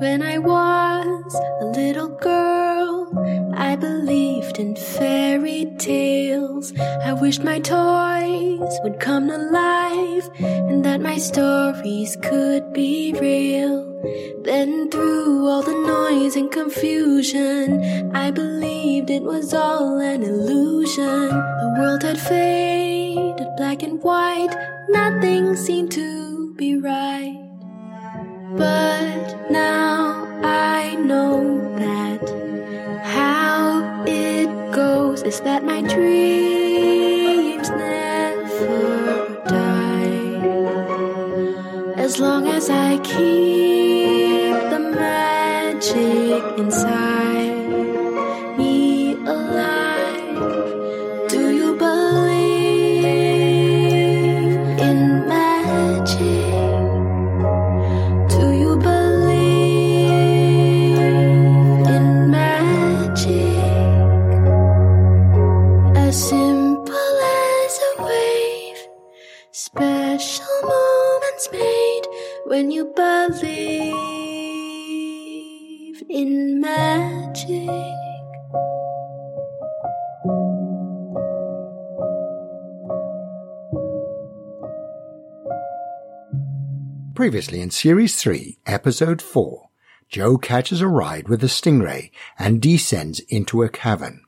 When I was a little girl, I believed in fairy tales. I wished my toys would come to life and that my stories could be real. Then through all the noise and confusion, I believed it was all an illusion. The world had faded black and white, nothing seemed to be right. But now I know that how it goes is that my dreams never die. As long as I keep the magic inside me alive. Do you believe in magic? When you believe in magic. Previously in Series 3, Episode 4, Joe catches a ride with a stingray and descends into a cavern.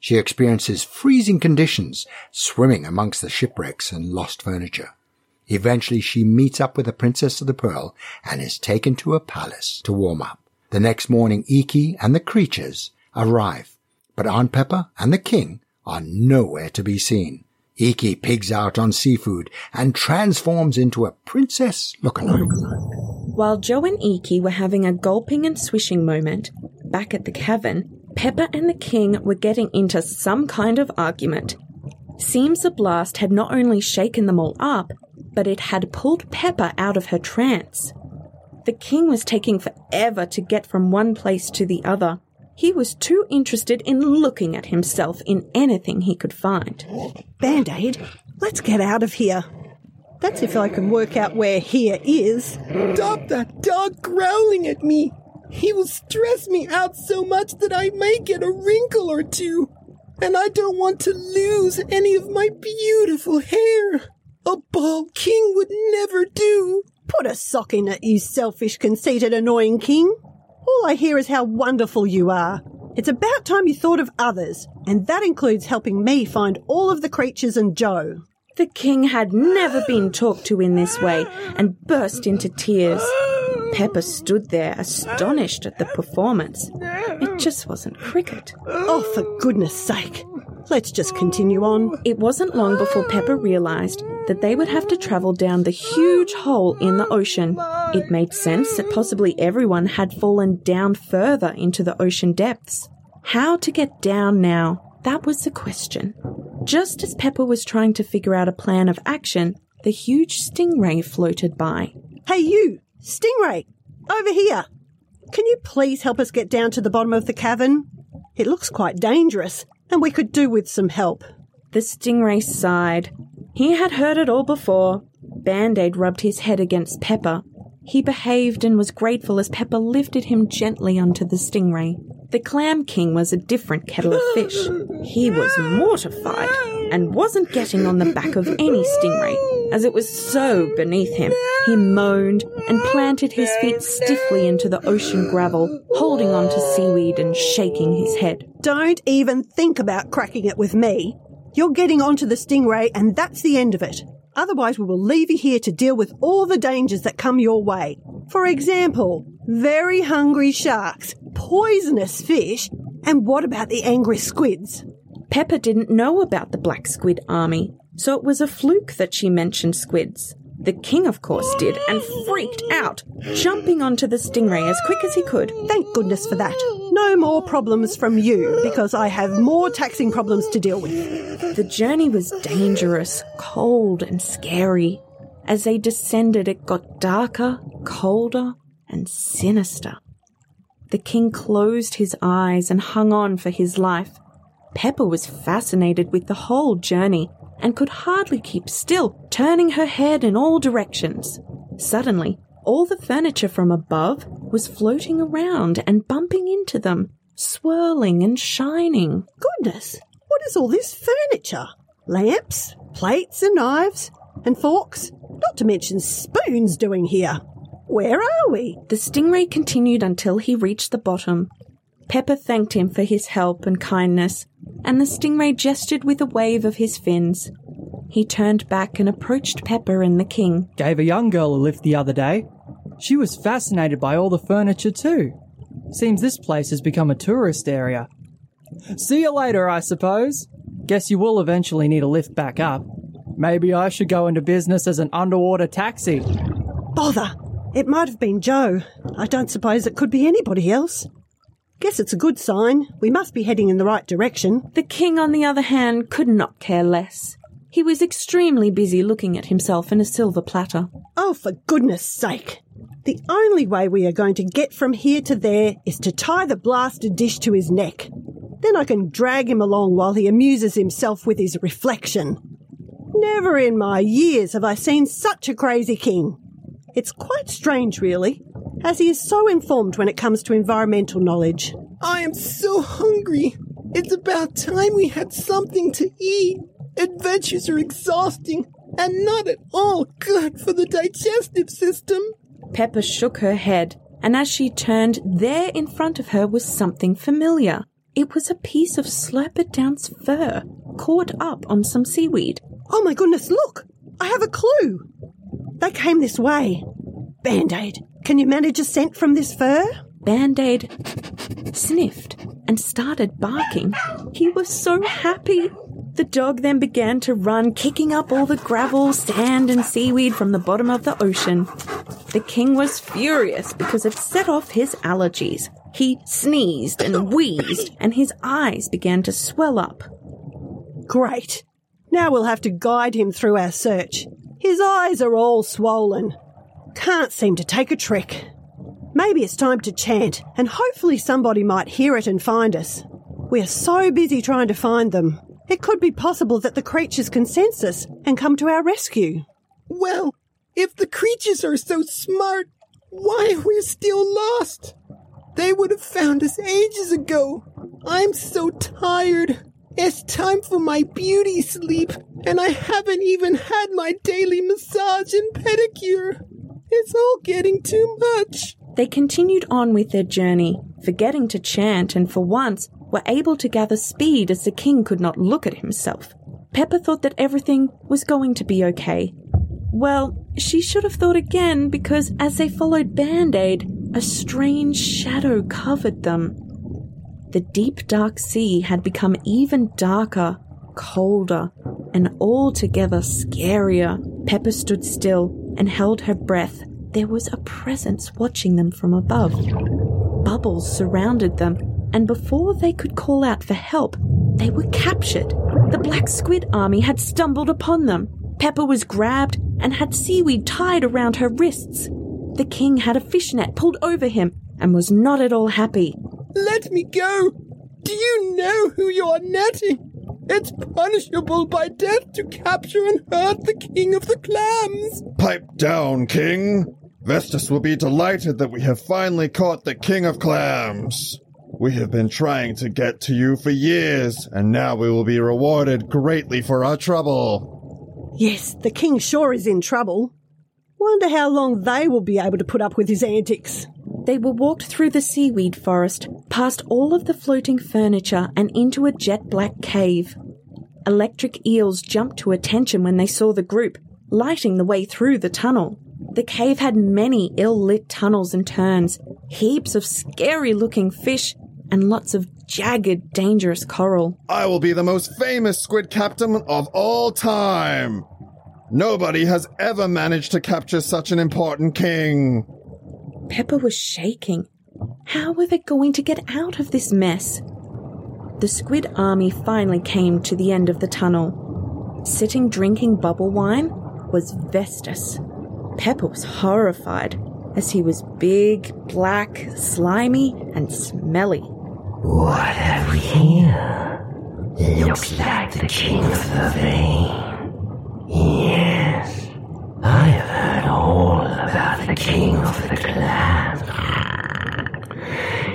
She experiences freezing conditions, swimming amongst the shipwrecks and lost furniture. Eventually, she meets up with the Princess of the Pearl and is taken to a palace to warm up. The next morning, Eiki and the creatures arrive, but Aunt Pepper and the king are nowhere to be seen. Eiki pigs out on seafood and transforms into a princess lookalike. While Joe and Eiki were having a gulping and swishing moment, back at the cavern, Pepper and the king were getting into some kind of argument. Seems the blast had not only shaken them all up, but it had pulled Pepper out of her trance. The king was taking forever to get from one place to the other. He was too interested in looking at himself in anything he could find. Band-Aid, let's get out of here. That's if I can work out where here is. Stop that dog growling at me. He will stress me out so much that I may get a wrinkle or two. And I don't want to lose any of my beautiful hair. A bald king would never do. Put a sock in it, you selfish, conceited, annoying king. All I hear is how wonderful you are. It's about time you thought of others, and that includes helping me find all of the creatures and Joe. The king had never been talked to in this way and burst into tears. Pepper stood there, astonished at the performance. It just wasn't cricket. Oh, for goodness sake. Let's just continue on. It wasn't long before Pepper realised that they would have to travel down the huge hole in the ocean. It made sense that possibly everyone had fallen down further into the ocean depths. How to get down now? That was the question. Just as Pepper was trying to figure out a plan of action, the huge stingray floated by. Hey you, stingray, over here. Can you please help us get down to the bottom of the cavern? It looks quite dangerous. And we could do with some help. The stingray sighed. He had heard it all before. Band-Aid rubbed his head against Pepper. He behaved and was grateful as Pepper lifted him gently onto the stingray. The clam king was a different kettle of fish. He was mortified and wasn't getting on the back of any stingray, as it was so beneath him. He moaned and planted his feet stiffly into the ocean gravel, holding on to seaweed and shaking his head. Don't even think about cracking it with me. You're getting onto the stingray and that's the end of it. Otherwise, we will leave you here to deal with all the dangers that come your way. For example, very hungry sharks, poisonous fish, and what about the angry squids? Pepper didn't know about the black squid army, so it was a fluke that she mentioned squids. The king, of course, did, and freaked out, jumping onto the stingray as quick as he could. Thank goodness for that. No more problems from you, because I have more taxing problems to deal with. The journey was dangerous, cold and scary. As they descended, it got darker, colder and sinister. The king closed his eyes and hung on for his life. Pepper was fascinated with the whole journey and could hardly keep still, turning her head in all directions. Suddenly, all the furniture from above was floating around and bumping into them, swirling and shining. Goodness, what is all this furniture? Lamps, plates and knives, and forks, not to mention spoons doing here. Where are we? The stingray continued until he reached the bottom. Pepper thanked him for his help and kindness, and the stingray gestured with a wave of his fins. He turned back and approached Pepper and the king. Gave a young girl a lift the other day. She was fascinated by all the furniture too. Seems this place has become a tourist area. See you later, I suppose. Guess you will eventually need a lift back up. Maybe I should go into business as an underwater taxi. Bother! It might have been Joe. I don't suppose it could be anybody else. Guess it's a good sign. We must be heading in the right direction. The king, on the other hand, could not care less. He was extremely busy looking at himself in a silver platter. Oh, for goodness sake! The only way we are going to get from here to there is to tie the blasted dish to his neck. Then I can drag him along while he amuses himself with his reflection. Never in my years have I seen such a crazy king. It's quite strange, really, as he is so informed when it comes to environmental knowledge. I am so hungry. It's about time we had something to eat. Adventures are exhausting and not at all good for the digestive system. Pepper shook her head, and as she turned, there in front of her was something familiar. It was a piece of Slurpedown's fur caught up on some seaweed. Oh my goodness, look! I have a clue! They came this way. Band-Aid, can you manage a scent from this fur? Band-Aid sniffed and started barking. He was so happy. The dog then began to run, kicking up all the gravel, sand and seaweed from the bottom of the ocean. The king was furious because it set off his allergies. He sneezed and wheezed and his eyes began to swell up. Great. Now we'll have to guide him through our search. His eyes are all swollen. Can't seem to take a trick. Maybe it's time to chant, and hopefully somebody might hear it and find us. We're so busy trying to find them. It could be possible that the creatures can sense us and come to our rescue. Well, if the creatures are so smart, why are we still lost? They would have found us ages ago. I'm so tired. It's time for my beauty sleep, and I haven't even had my daily massage and pedicure. It's all getting too much. They continued on with their journey, forgetting to chant, and for once were able to gather speed as the king could not look at himself. Pepper thought that everything was going to be okay. Well, she should have thought again, because as they followed Band-Aid, a strange shadow covered them. The deep, dark sea had become even darker, colder, and altogether scarier. Pepper stood still and held her breath. There was a presence watching them from above. Bubbles surrounded them, and before they could call out for help, they were captured. The black squid army had stumbled upon them. Pepper was grabbed and had seaweed tied around her wrists. The king had a fishnet pulled over him and was not at all happy. Let me go! Do you know who you are netting? It's punishable by death to capture and hurt the king of the clams! Pipe down, king! Vestus will be delighted that we have finally caught the king of clams! We have been trying to get to you for years, and now we will be rewarded greatly for our trouble! Yes, the king sure is in trouble. Wonder how long they will be able to put up with his antics. They were walked through the seaweed forest, past all of the floating furniture and into a jet-black cave. Electric eels jumped to attention when they saw the group, lighting the way through the tunnel. The cave had many ill-lit tunnels and turns, heaps of scary-looking fish, and lots of jagged, dangerous coral. I will be the most famous squid captain of all time! Nobody has ever managed to capture such an important king! Pepper was shaking. How were they going to get out of this mess? The squid army finally came to the end of the tunnel. Sitting drinking bubble wine was Vestus. Pepper was horrified, as he was big, black, slimy, and smelly. What have we here? Looks like the king of the vein. king of the clan.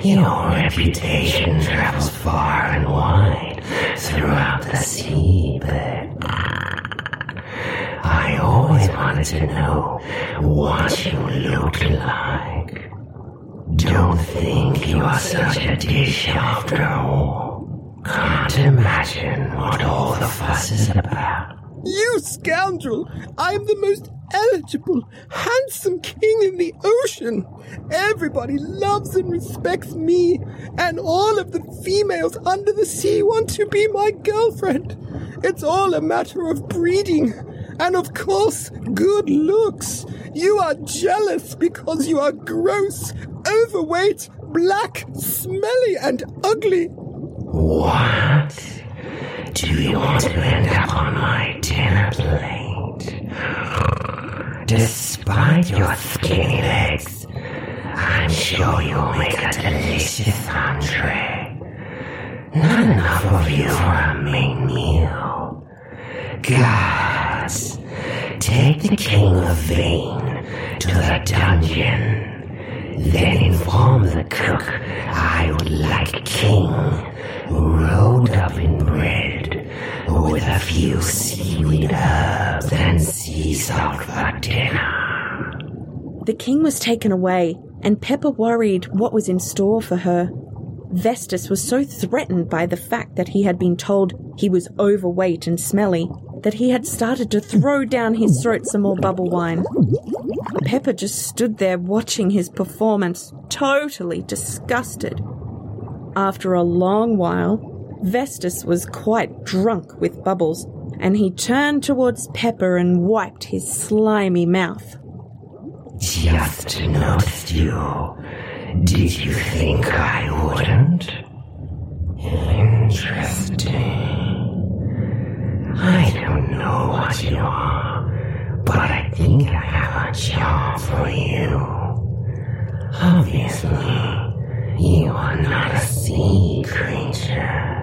Your reputation travels far and wide throughout the seabed. I always wanted to know what you looked like. Don't think you are such a dish after all. Can't imagine what all the fuss is about. You scoundrel! I am the most eligible, handsome king in the ocean. Everybody loves and respects me, and all of the females under the sea want to be my girlfriend. It's all a matter of breeding, and of course, good looks. You are jealous because you are gross, overweight, black, smelly, and ugly. What? Do you want to end up on my dinner plate? Despite your skinny legs, I'm sure you'll make a delicious entree. Not enough of you for a main meal. Guards, take the king of Vane to the dungeon. Then inform the cook I would like king rolled up in bread with a few seaweed herbs and sea salt for dinner. The king was taken away, and Peppa worried what was in store for her. Vestus was so threatened by the fact that he had been told he was overweight and smelly that he had started to throw down his throat some more bubble wine. Peppa just stood there watching his performance, totally disgusted. After a long while, Vestus was quite drunk with bubbles, and he turned towards Pepper and wiped his slimy mouth. Just noticed you. Did you think I wouldn't? Interesting. I don't know what you are, but I think I have a job for you. Obviously, you are not a sea creature.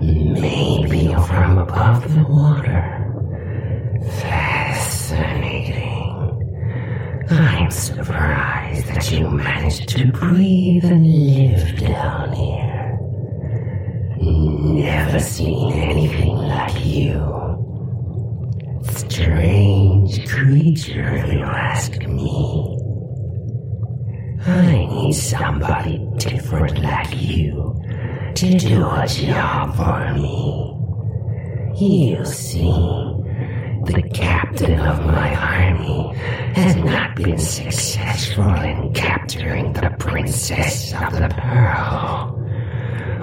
Maybe you're from above the water. Fascinating. I'm surprised that you managed to breathe and live down here. Never seen anything like you. Strange creature, if you ask me. I need somebody different like you to do a job for me. You see, the captain of my army has not been successful in capturing the princess of the pearl.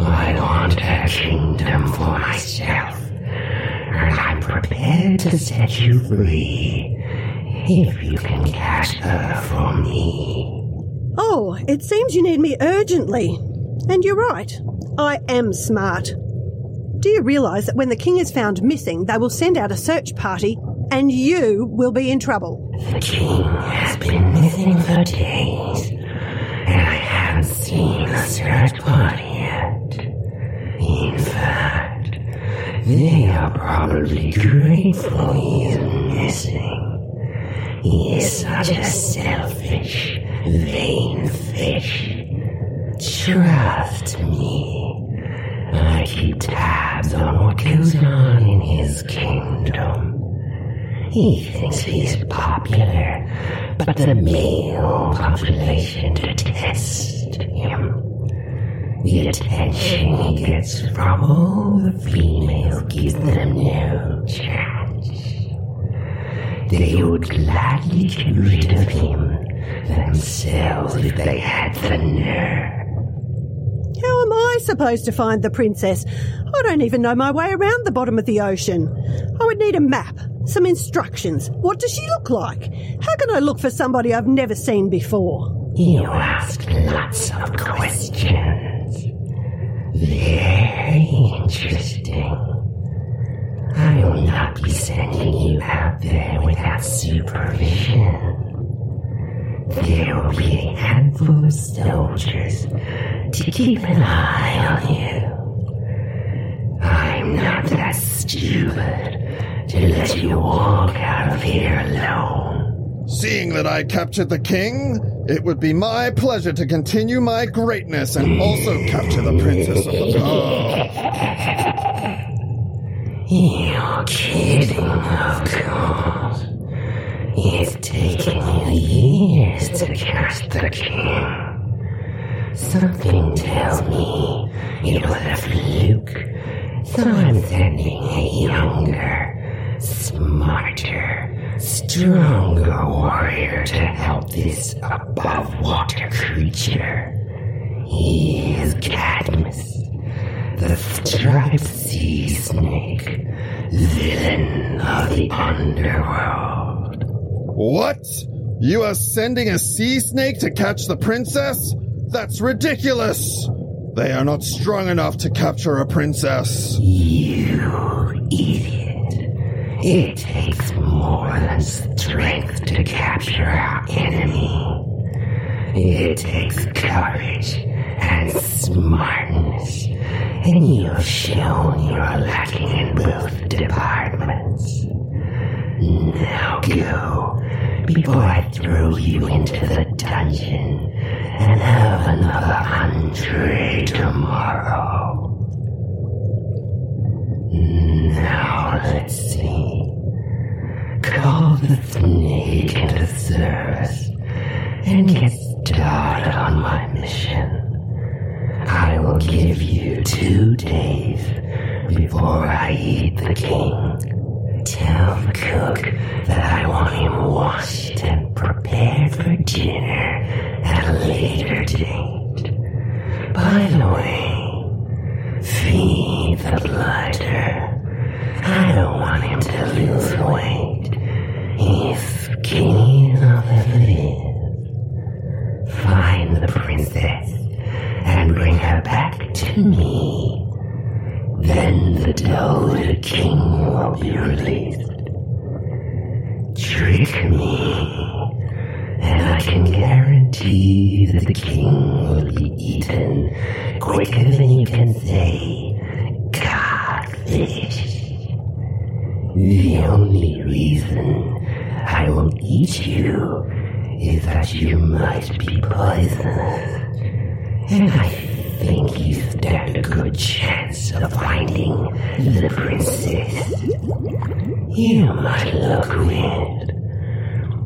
I want her kingdom for myself, and I'm prepared to set you free if you can catch her for me. Oh, it seems you need me urgently. And you're right. I am smart. Do you realise that when the king is found missing, they will send out a search party and you will be in trouble? The king has been missing for days, and I haven't seen a search party yet. In fact, they are probably grateful he is missing. He is such a selfish, vain fish. Trust me, I keep tabs on what goes on in his kingdom. He thinks he's popular, but the male population detests him. The attention he gets from all the females gives them no chance. They would gladly get rid of him themselves if they had the nerve. How am I supposed to find the princess? I don't even know my way around the bottom of the ocean. I would need a map, some instructions. What does she look like? How can I look for somebody I've never seen before? You ask lots of questions. Very interesting. I will not be sending you out there without supervision. There will be a handful of soldiers to keep an eye on you. I'm not that stupid to let you walk out of here alone. Seeing that I captured the king, it would be my pleasure to continue my greatness and also capture the princess of the... Oh. You're kidding, of course. It's taken you years to catch the king. Something tells me it was a fluke, so I'm sending a younger, smarter, stronger warrior to help this above-water creature. He is Cadmus, the striped sea snake, villain of the underworld. What? You are sending a sea snake to catch the princess? That's ridiculous! They are not strong enough to capture a princess. You idiot. It takes more than strength to capture our enemy. It takes courage and smartness, and you've shown you're lacking in both departments. Now go, before I throw you into the dungeon and have another entree tomorrow. Now let's see. Call the snake into service and get started on my mission. I will give you 2 days before I eat the king. Tell the cook that I want him washed and prepared for dinner at a later date. By the way, feed the blighter. I don't want him to lose weight. He's keen on the live. Find the princess and bring her back to me. Then the Toad King will be released. Trick me, and I can guarantee that the king will be eaten quicker than you can say, Godfish. The only reason I will eat you is that you might be poisonous, and I think you stand a good chance of finding the princess. You might look weird,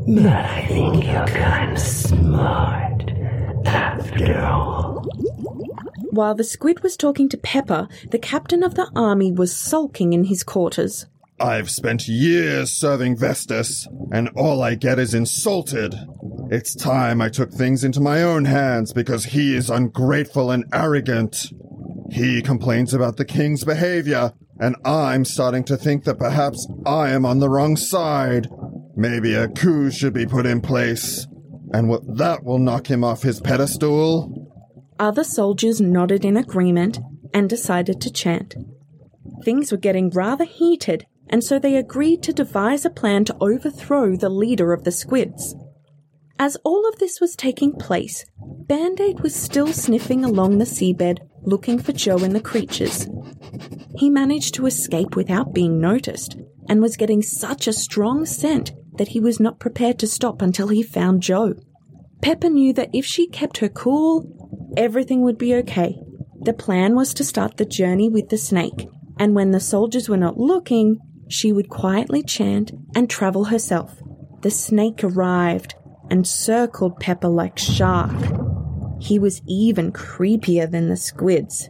but I think you're kind of smart after all. While the squid was talking to Pepper, the captain of the army was sulking in his quarters. I've spent years serving Vestas, and all I get is insulted. It's time I took things into my own hands because he is ungrateful and arrogant. He complains about the king's behavior, and I'm starting to think that perhaps I am on the wrong side. Maybe a coup should be put in place, and that will knock him off his pedestal. Other soldiers nodded in agreement and decided to chant. Things were getting rather heated, and so they agreed to devise a plan to overthrow the leader of the squids. As all of this was taking place, Band-Aid was still sniffing along the seabed, looking for Joe and the creatures. He managed to escape without being noticed, and was getting such a strong scent that he was not prepared to stop until he found Joe. Pepper knew that if she kept her cool, everything would be okay. The plan was to start the journey with the snake, and when the soldiers were not looking, she would quietly chant and travel herself. The snake arrived and circled Pepper like shark. He was even creepier than the squids.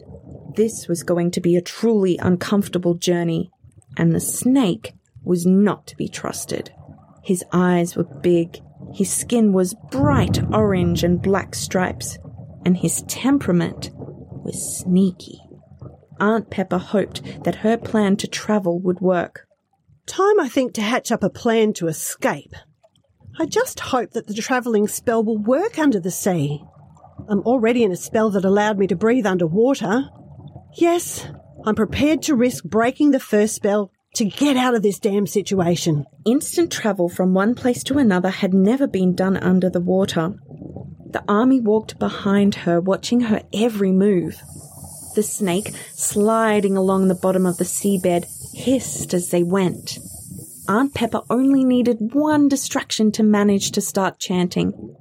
This was going to be a truly uncomfortable journey, and the snake was not to be trusted. His eyes were big, his skin was bright orange and black stripes, and his temperament was sneaky. Aunt Pepper hoped that her plan to travel would work. Time, I think, to hatch up a plan to escape. I just hope that the travelling spell will work under the sea. I'm already in a spell that allowed me to breathe underwater. Yes, I'm prepared to risk breaking the first spell to get out of this damn situation. Instant travel from one place to another had never been done under the water. The army walked behind her, watching her every move. The snake, sliding along the bottom of the seabed, hissed as they went. Aunt Pepper only needed one distraction to manage to start chanting.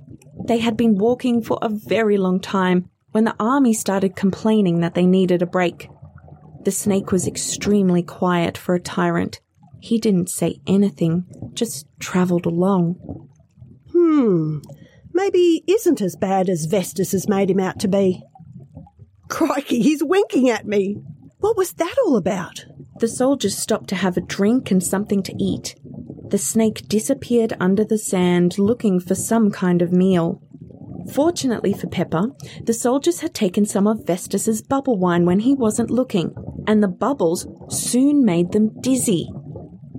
They had been walking for a very long time when the army started complaining that they needed a break. The snake was extremely quiet for a tyrant. He didn't say anything, just travelled along. Maybe he isn't as bad as Vestus has made him out to be. Crikey, he's winking at me. What was that all about? The soldiers stopped to have a drink and something to eat. The snake disappeared under the sand looking for some kind of meal. Fortunately for Pepper, the soldiers had taken some of Vestus's bubble wine when he wasn't looking, and the bubbles soon made them dizzy.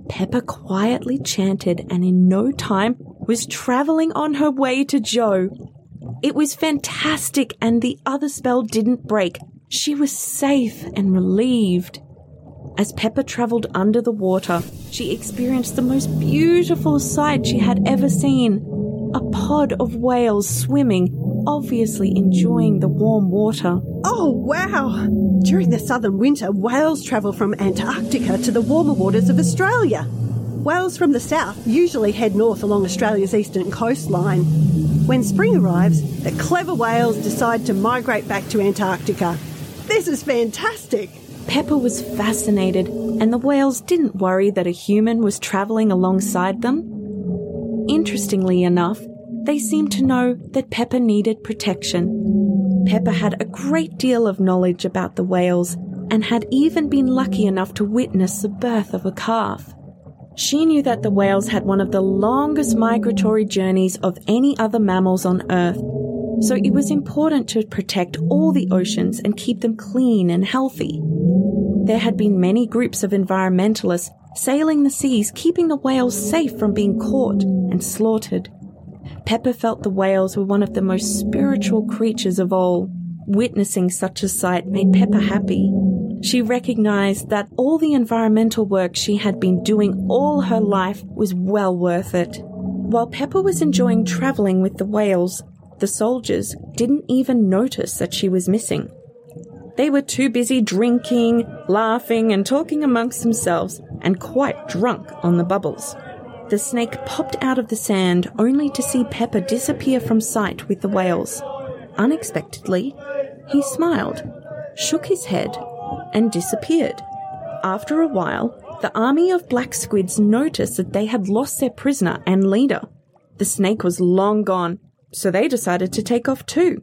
Pepper quietly chanted and in no time was travelling on her way to Joe. It was fantastic and the other spell didn't break. She was safe and relieved. As Pepper travelled under the water, she experienced the most beautiful sight she had ever seen. A pod of whales swimming, obviously enjoying the warm water. Oh, wow! During the southern winter, whales travel from Antarctica to the warmer waters of Australia. Whales from the south usually head north along Australia's eastern coastline. When spring arrives, the clever whales decide to migrate back to Antarctica. This is fantastic! Pepper was fascinated, and the whales didn't worry that a human was travelling alongside them. Interestingly enough, they seemed to know that Pepper needed protection. Pepper had a great deal of knowledge about the whales and had even been lucky enough to witness the birth of a calf. She knew that the whales had one of the longest migratory journeys of any other mammals on Earth, so it was important to protect all the oceans and keep them clean and healthy. There had been many groups of environmentalists sailing the seas, keeping the whales safe from being caught and slaughtered. Pepper felt the whales were one of the most spiritual creatures of all. Witnessing such a sight made Pepper happy. She recognized that all the environmental work she had been doing all her life was well worth it. While Pepper was enjoying traveling with the whales, the soldiers didn't even notice that she was missing. They were too busy drinking, laughing, and talking amongst themselves, and quite drunk on the bubbles. The snake popped out of the sand only to see Pepper disappear from sight with the whales. Unexpectedly, he smiled, shook his head, and disappeared. After a while, the army of black squids noticed that they had lost their prisoner and leader. The snake was long gone, so they decided to take off too.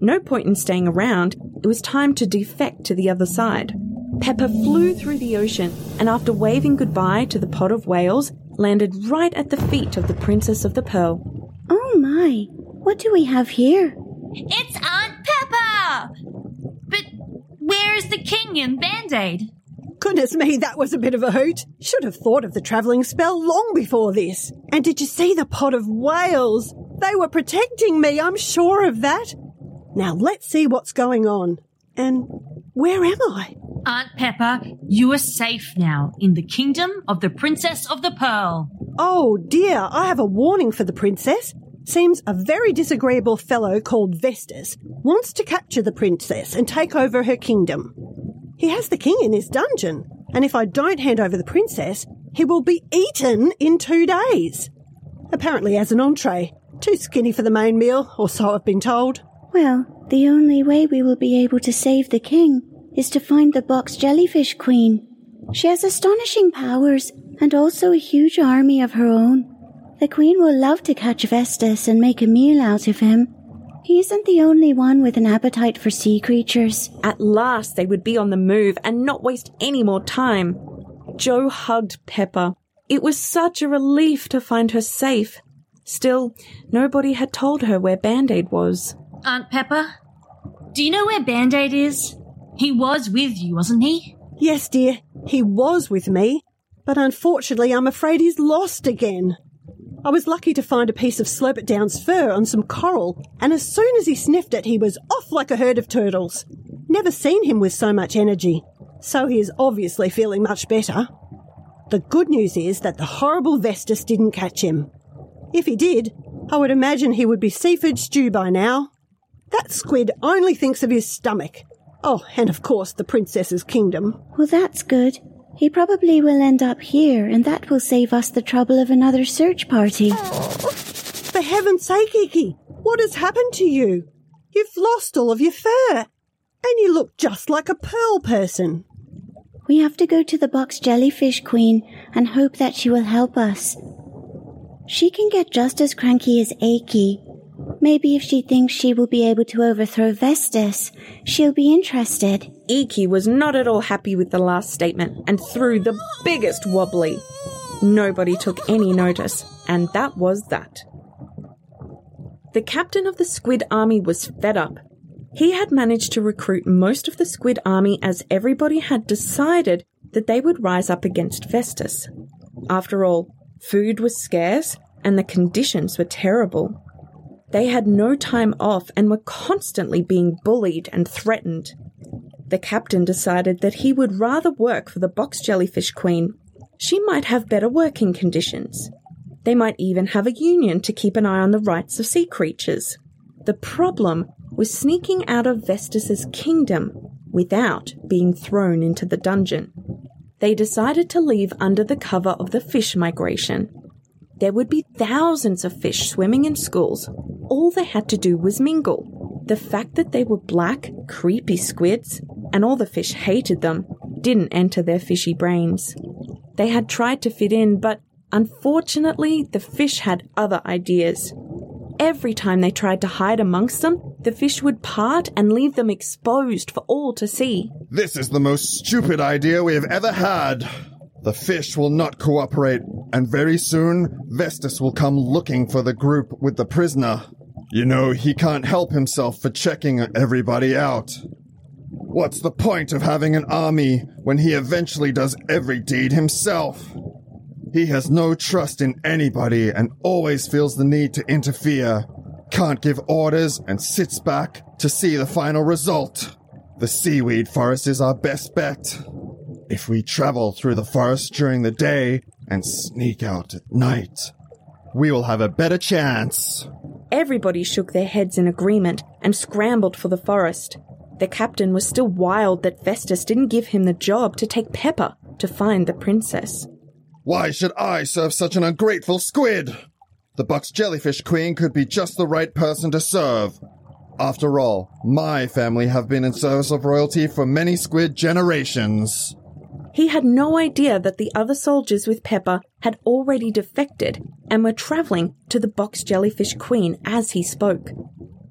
No point in staying around. It was time to defect to the other side. Pepper flew through the ocean and, after waving goodbye to the pod of whales, landed right at the feet of the Princess of the Pearl. Oh my, what do we have here? It's Aunt Pepper! But where is the king in Band-Aid? Goodness me, that was a bit of a hoot. Should have thought of the travelling spell long before this. And did you see the pod of whales? They were protecting me, I'm sure of that. Now let's see what's going on. And where am I? Aunt Pepper, you are safe now in the kingdom of the Princess of the Pearl. Oh dear, I have a warning for the princess. Seems a very disagreeable fellow called Vestus wants to capture the princess and take over her kingdom. He has the king in his dungeon, and if I don't hand over the princess, he will be eaten in 2 days. Apparently as an entree. Too skinny for the main meal, or so I've been told. Well, the only way we will be able to save the king is to find the box jellyfish queen. She has astonishing powers and also a huge army of her own. The queen will love to catch Vestus and make a meal out of him. He isn't the only one with an appetite for sea creatures. At last they would be on the move and not waste any more time. Joe hugged Pepper. It was such a relief to find her safe. Still, nobody had told her where Band-Aid was. Aunt Pepper, do you know where Band-Aid is? He was with you, wasn't he? Yes, dear, he was with me, but unfortunately I'm afraid he's lost again. I was lucky to find a piece of Slurpetdown's fur on some coral, and as soon as he sniffed it, he was off like a herd of turtles. Never seen him with so much energy, so he is obviously feeling much better. The good news is that the horrible Vestus didn't catch him. If he did, I would imagine he would be seafood stew by now. That squid only thinks of his stomach. Oh, and of course the princess's kingdom. Well, that's good. He probably will end up here, and that will save us the trouble of another search party. Oh. For heaven's sake, Eiki, what has happened to you? You've lost all of your fur, and you look just like a pearl person. We have to go to the box jellyfish queen and hope that she will help us. She can get just as cranky as Eiki. Maybe if she thinks she will be able to overthrow Vestus, she'll be interested. Eiki was not at all happy with the last statement and threw the biggest wobbly. Nobody took any notice, and that was that. The captain of the squid army was fed up. He had managed to recruit most of the squid army as everybody had decided that they would rise up against Vestus. After all, food was scarce and the conditions were terrible. They had no time off and were constantly being bullied and threatened. The captain decided that he would rather work for the box jellyfish queen. She might have better working conditions. They might even have a union to keep an eye on the rights of sea creatures. The problem was sneaking out of Vestus's kingdom without being thrown into the dungeon. They decided to leave under the cover of the fish migration. There would be thousands of fish swimming in schools. All they had to do was mingle. The fact that they were black, creepy squids, and all the fish hated them, didn't enter their fishy brains. They had tried to fit in, but unfortunately, the fish had other ideas. Every time they tried to hide amongst them, the fish would part and leave them exposed for all to see. This is the most stupid idea we have ever had. The fish will not cooperate, and very soon Vestus will come looking for the group with the prisoner. You know, he can't help himself for checking everybody out. What's the point of having an army when he eventually does every deed himself? He has no trust in anybody and always feels the need to interfere. Can't give orders and sits back to see the final result. The seaweed forest is our best bet. If we travel through the forest during the day and sneak out at night, we will have a better chance. Everybody shook their heads in agreement and scrambled for the forest. The captain was still wild that Vestus didn't give him the job to take Pepper to find the princess. Why should I serve such an ungrateful squid? The box jellyfish queen could be just the right person to serve. After all, my family have been in service of royalty for many squid generations. He had no idea that the other soldiers with Pepper had already defected and were travelling to the box jellyfish queen as he spoke.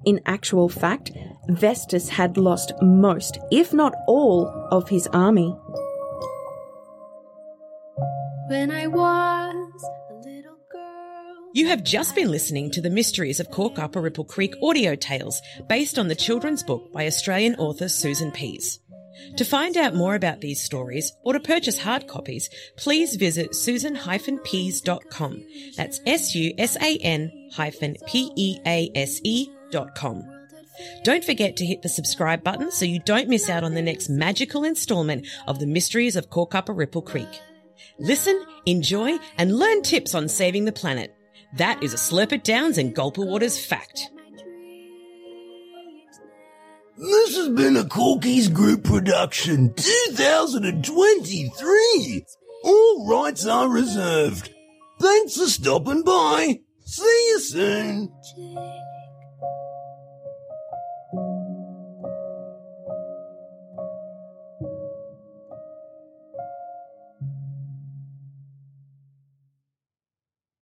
In actual fact, Vestus had lost most, if not all, of his army. When I was a little girl. You have just been listening to the Mysteries of Corkuparipple Creek audio tales based on the children's book by Australian author Susan Pease. To find out more about these stories or to purchase hard copies, please visit susan-pease.com. That's susan-pease.com. Don't forget to hit the subscribe button so you don't miss out on the next magical instalment of the Mysteries of Corkuparipple Creek. Listen, enjoy, and learn tips on saving the planet. That is a Slurp It Downs and Gulp It Waters fact. This has been a Corkies Group production 2023. All rights are reserved. Thanks for stopping by. See you soon.